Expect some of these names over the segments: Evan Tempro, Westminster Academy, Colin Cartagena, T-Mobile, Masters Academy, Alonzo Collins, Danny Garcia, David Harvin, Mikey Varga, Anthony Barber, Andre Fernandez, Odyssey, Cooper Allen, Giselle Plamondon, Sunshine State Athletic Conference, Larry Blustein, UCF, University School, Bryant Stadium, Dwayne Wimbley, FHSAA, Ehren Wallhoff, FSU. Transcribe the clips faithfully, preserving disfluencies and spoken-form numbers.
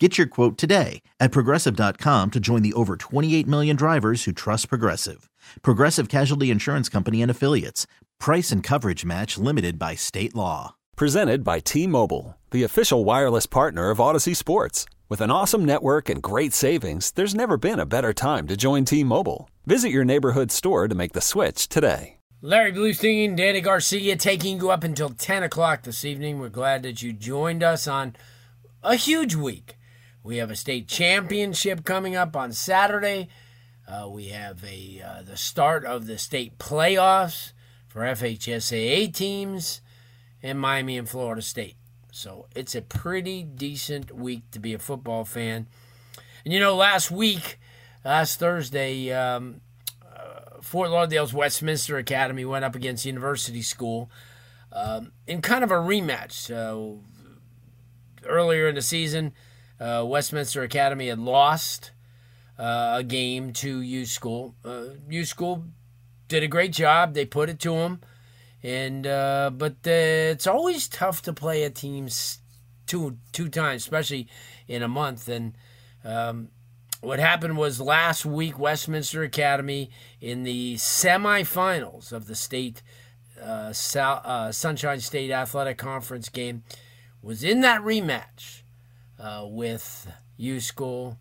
Get your quote today at Progressive dot com to join the over twenty-eight million drivers who trust Progressive. Progressive Casualty Insurance Company and Affiliates. Price and coverage match limited by state law. Presented by T-Mobile, the official wireless partner of Odyssey Sports. With an awesome network and great savings, there's never been a better time to join T-Mobile. Visit your neighborhood store to make the switch today. Larry Blustein, Danny Garcia taking you up until ten o'clock this evening. We're glad that you joined us on a huge week. We have a state championship coming up on Saturday. Uh, we have a uh, the start of the state playoffs for F H S A A teams in Miami and Florida State. So it's a pretty decent week to be a football fan. And you know, last week, last Thursday, um, uh, Fort Lauderdale's Westminster Academy went up against University School um, in kind of a rematch. So earlier in the season, Uh, Westminster Academy had lost uh, a game to U School. Uh, U School did a great job. They put it to them. And, uh, but uh, it's always tough to play a team two, two times, especially in a month. And um, what happened was last week, Westminster Academy in the semifinals of the state uh, Sou- uh, Sunshine State Athletic Conference game was in that rematch Uh, with U School,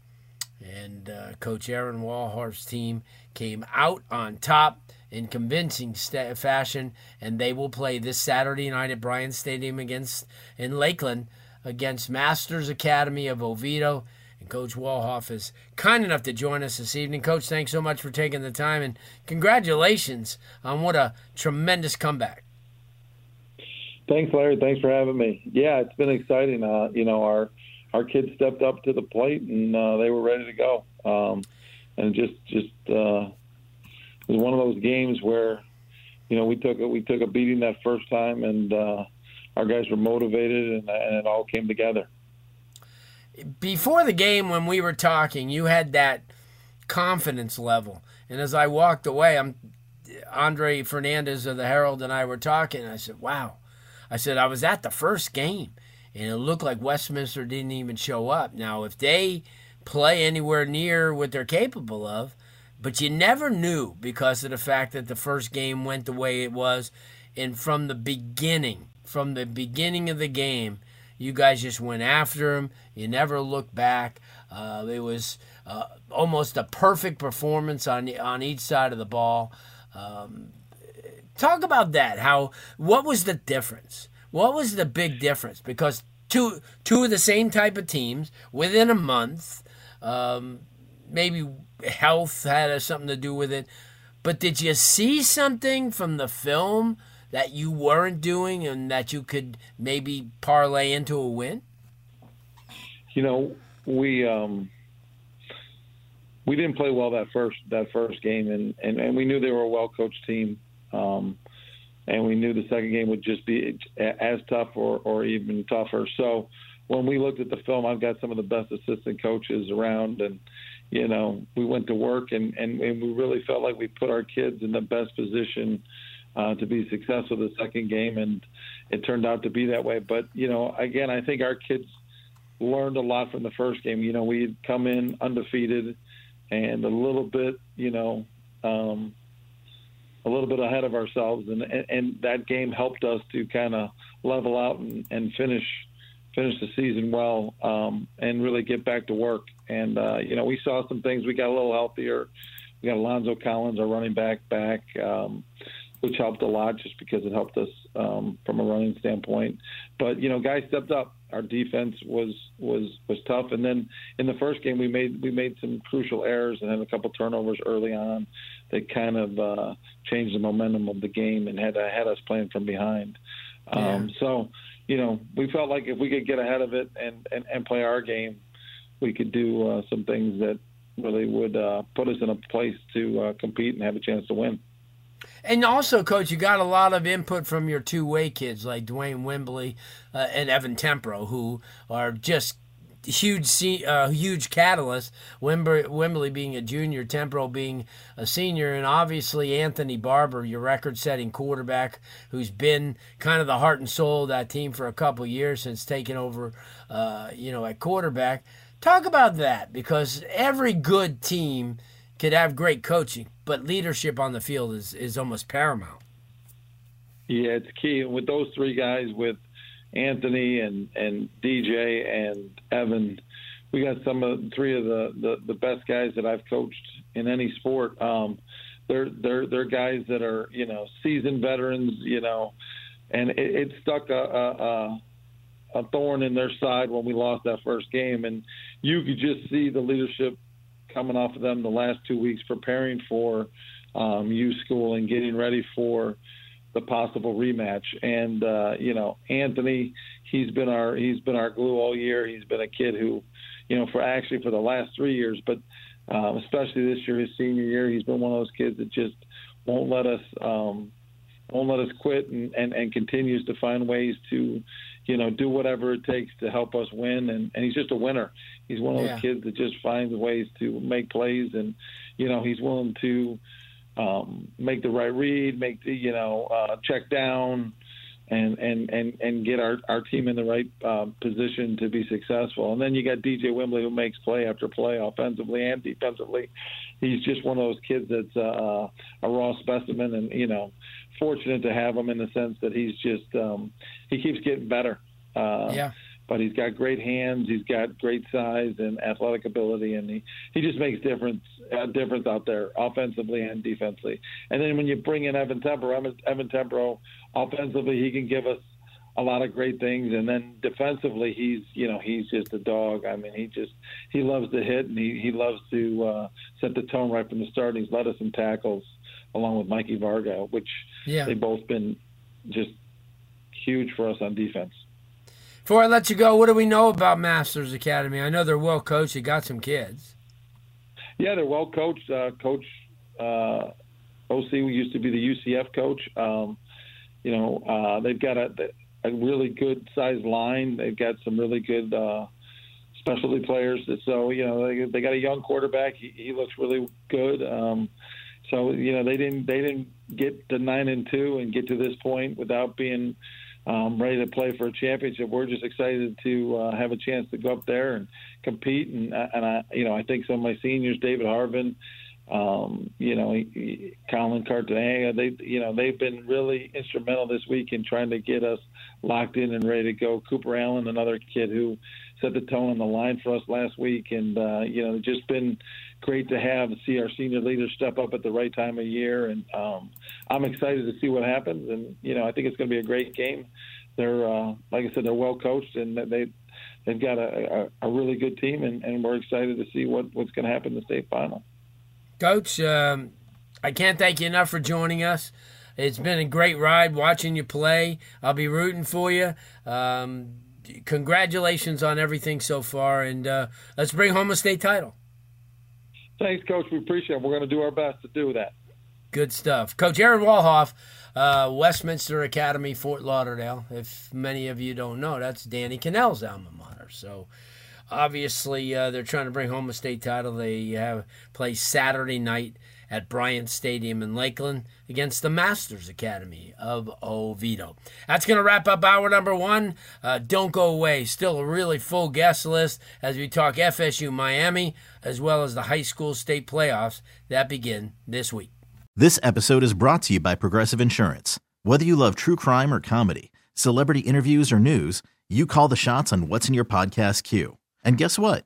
and uh, Coach Ehren Wallhoff's team came out on top in convincing st- fashion, and they will play this Saturday night at Bryant Stadium against in Lakeland against Masters Academy of Oviedo. And Coach Wallhoff is kind enough to join us this evening. Coach, thanks so much for taking the time, and congratulations on what a tremendous comeback. Thanks, Larry. Thanks for having me. Yeah, it's been exciting. Uh, you know, our Our kids stepped up to the plate, and uh, they were ready to go. Um, and just, just uh, it was one of those games where, you know, we took a, we took a beating that first time, and uh, our guys were motivated, and, and it all came together. Before the game, when we were talking, you had that confidence level, and as I walked away, I'm Andre Fernandez of the Herald and I were talking. And I said, "Wow," I said, "I was at the first game, and it looked like Westminster didn't even show up." Now, if they play anywhere near what they're capable of, but you never knew because of the fact that the first game went the way it was. And from the beginning, from the beginning of the game, you guys just went after them. You never looked back. Uh, it was uh, almost a perfect performance on on each side of the ball. Um, talk about that. How? What was the difference? What was the big difference? Because two two of the same type of teams within a month, um, maybe health had something to do with it. But did you see something from the film that you weren't doing and that you could maybe parlay into a win? You know, we um, we didn't play well that first that first game, and, and, and we knew they were a well-coached team. Um, And we knew the second game would just be as tough or, or even tougher. So when we looked at the film, I've got some of the best assistant coaches around. And, you know, we went to work, and, and, and we really felt like we put our kids in the best position uh, to be successful the second game. And it turned out to be that way. But, you know, again, I think our kids learned a lot from the first game. You know, we had come in undefeated and a little bit, you know, um, a little bit ahead of ourselves, and, and, and that game helped us to kind of level out and, and finish finish the season well um, and really get back to work. And, uh, you know, we saw some things. We got a little healthier. We got Alonzo Collins, our running back, back, um, which helped a lot just because it helped us um, from a running standpoint. But, you know, guys stepped up. Our defense was, was was tough. And then in the first game, we made we made some crucial errors and had a couple turnovers early on that kind of uh, changed the momentum of the game and had had us playing from behind. Yeah. Um, so, you know, we felt like if we could get ahead of it and, and, and play our game, we could do uh, some things that really would uh, put us in a place to uh, compete and have a chance to win. And also, Coach, you got a lot of input from your two-way kids like Dwayne Wimbley uh, and Evan Tempro, who are just huge uh, huge catalyst, Wimber, Wimbley being a junior, Tempro being a senior, and obviously Anthony Barber, your record-setting quarterback, who's been kind of the heart and soul of that team for a couple of years since taking over uh, you know, at quarterback. Talk about that, because every good team could have great coaching, but leadership on the field is, is almost paramount. Yeah, it's key. With those three guys, with Anthony and, and D J and Evan, we got some of three of the, the, the best guys that I've coached in any sport. Um, they're they're they're guys that are, you know, seasoned veterans, you know, and it, it stuck a, a a thorn in their side when we lost that first game, and you could just see the leadership coming off of them the last two weeks, preparing for um, U School and getting ready for the possible rematch. And uh, you know, Anthony, he's been our he's been our glue all year. He's been a kid who, you know, for actually for the last three years, but um, especially this year, his senior year, he's been one of those kids that just won't let us um, won't let us quit, and, and, and continues to find ways to, you know, do whatever it takes to help us win. And, and he's just a winner. He's one of yeah. those kids that just finds ways to make plays, and you know, he's willing to. Um, make the right read, make the, you know, uh, check down, and and, and, and get our, our team in the right uh, position to be successful. And then you got D J Wimbley, who makes play after play offensively and defensively. He's just one of those kids that's uh, a raw specimen, and, you know, fortunate to have him in the sense that he's just um, he keeps getting better. Uh, yeah. But he's got great hands, he's got great size and athletic ability, and he, he just makes difference uh, difference out there, offensively and defensively. And then when you bring in Evan Tempro, Evan, Evan Tempro, offensively he can give us a lot of great things, and then defensively he's you know he's just a dog. I mean, he just he loves to hit, and he he loves to uh, set the tone right from the start. He's led us in tackles along with Mikey Varga, which yeah. they've both been just huge for us on defense. Before I let you go, what do we know about Masters Academy? I know they're well coached. You got some kids. Yeah, they're well coached. Uh, coach uh, O C used to be the U C F coach. Um, you know, uh, they've got a, a really good size line. They've got some really good uh, specialty players. So, you know, they, they got a young quarterback. He, he looks really good. Um, so, you know, they didn't they didn't get to nine and two and get to this point without being Um, ready to play for a championship. We're just excited to uh, have a chance to go up there and compete. And, and I, you know, I think some of my seniors, David Harvin, um, you know, he, he, Colin Cartagena, they, you know, they've been really instrumental this week in trying to get us locked in and ready to go. Cooper Allen, another kid who set the tone on the line for us last week, and uh, you know, just been great to have see our senior leaders step up at the right time of year, and um, I'm excited to see what happens. And you know, I think it's going to be a great game. They're uh, like I said, they're well coached, and they they've got a, a, a really good team, and, and we're excited to see what, what's going to happen in the state final. Coach, um, I can't thank you enough for joining us. It's been a great ride watching you play. I'll be rooting for you. Um, congratulations on everything so far, and uh, let's bring home a state title. Thanks, Coach. We appreciate it. We're going to do our best to do that. Good stuff. Coach Ehren Wallhoff, uh, Westminster Academy, Fort Lauderdale. If many of you don't know, that's Danny Cannell's alma mater. So, obviously, uh, they're trying to bring home a state title. They have play Saturday night at Bryant Stadium in Lakeland against the Masters Academy of Oviedo. That's going to wrap up hour number one. Uh, don't go away. Still a really full guest list as we talk F S U Miami as well as the high school state playoffs that begin this week. This episode is brought to you by Progressive Insurance. Whether you love true crime or comedy, celebrity interviews or news, you call the shots on what's in your podcast queue. And guess what?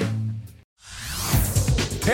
Hey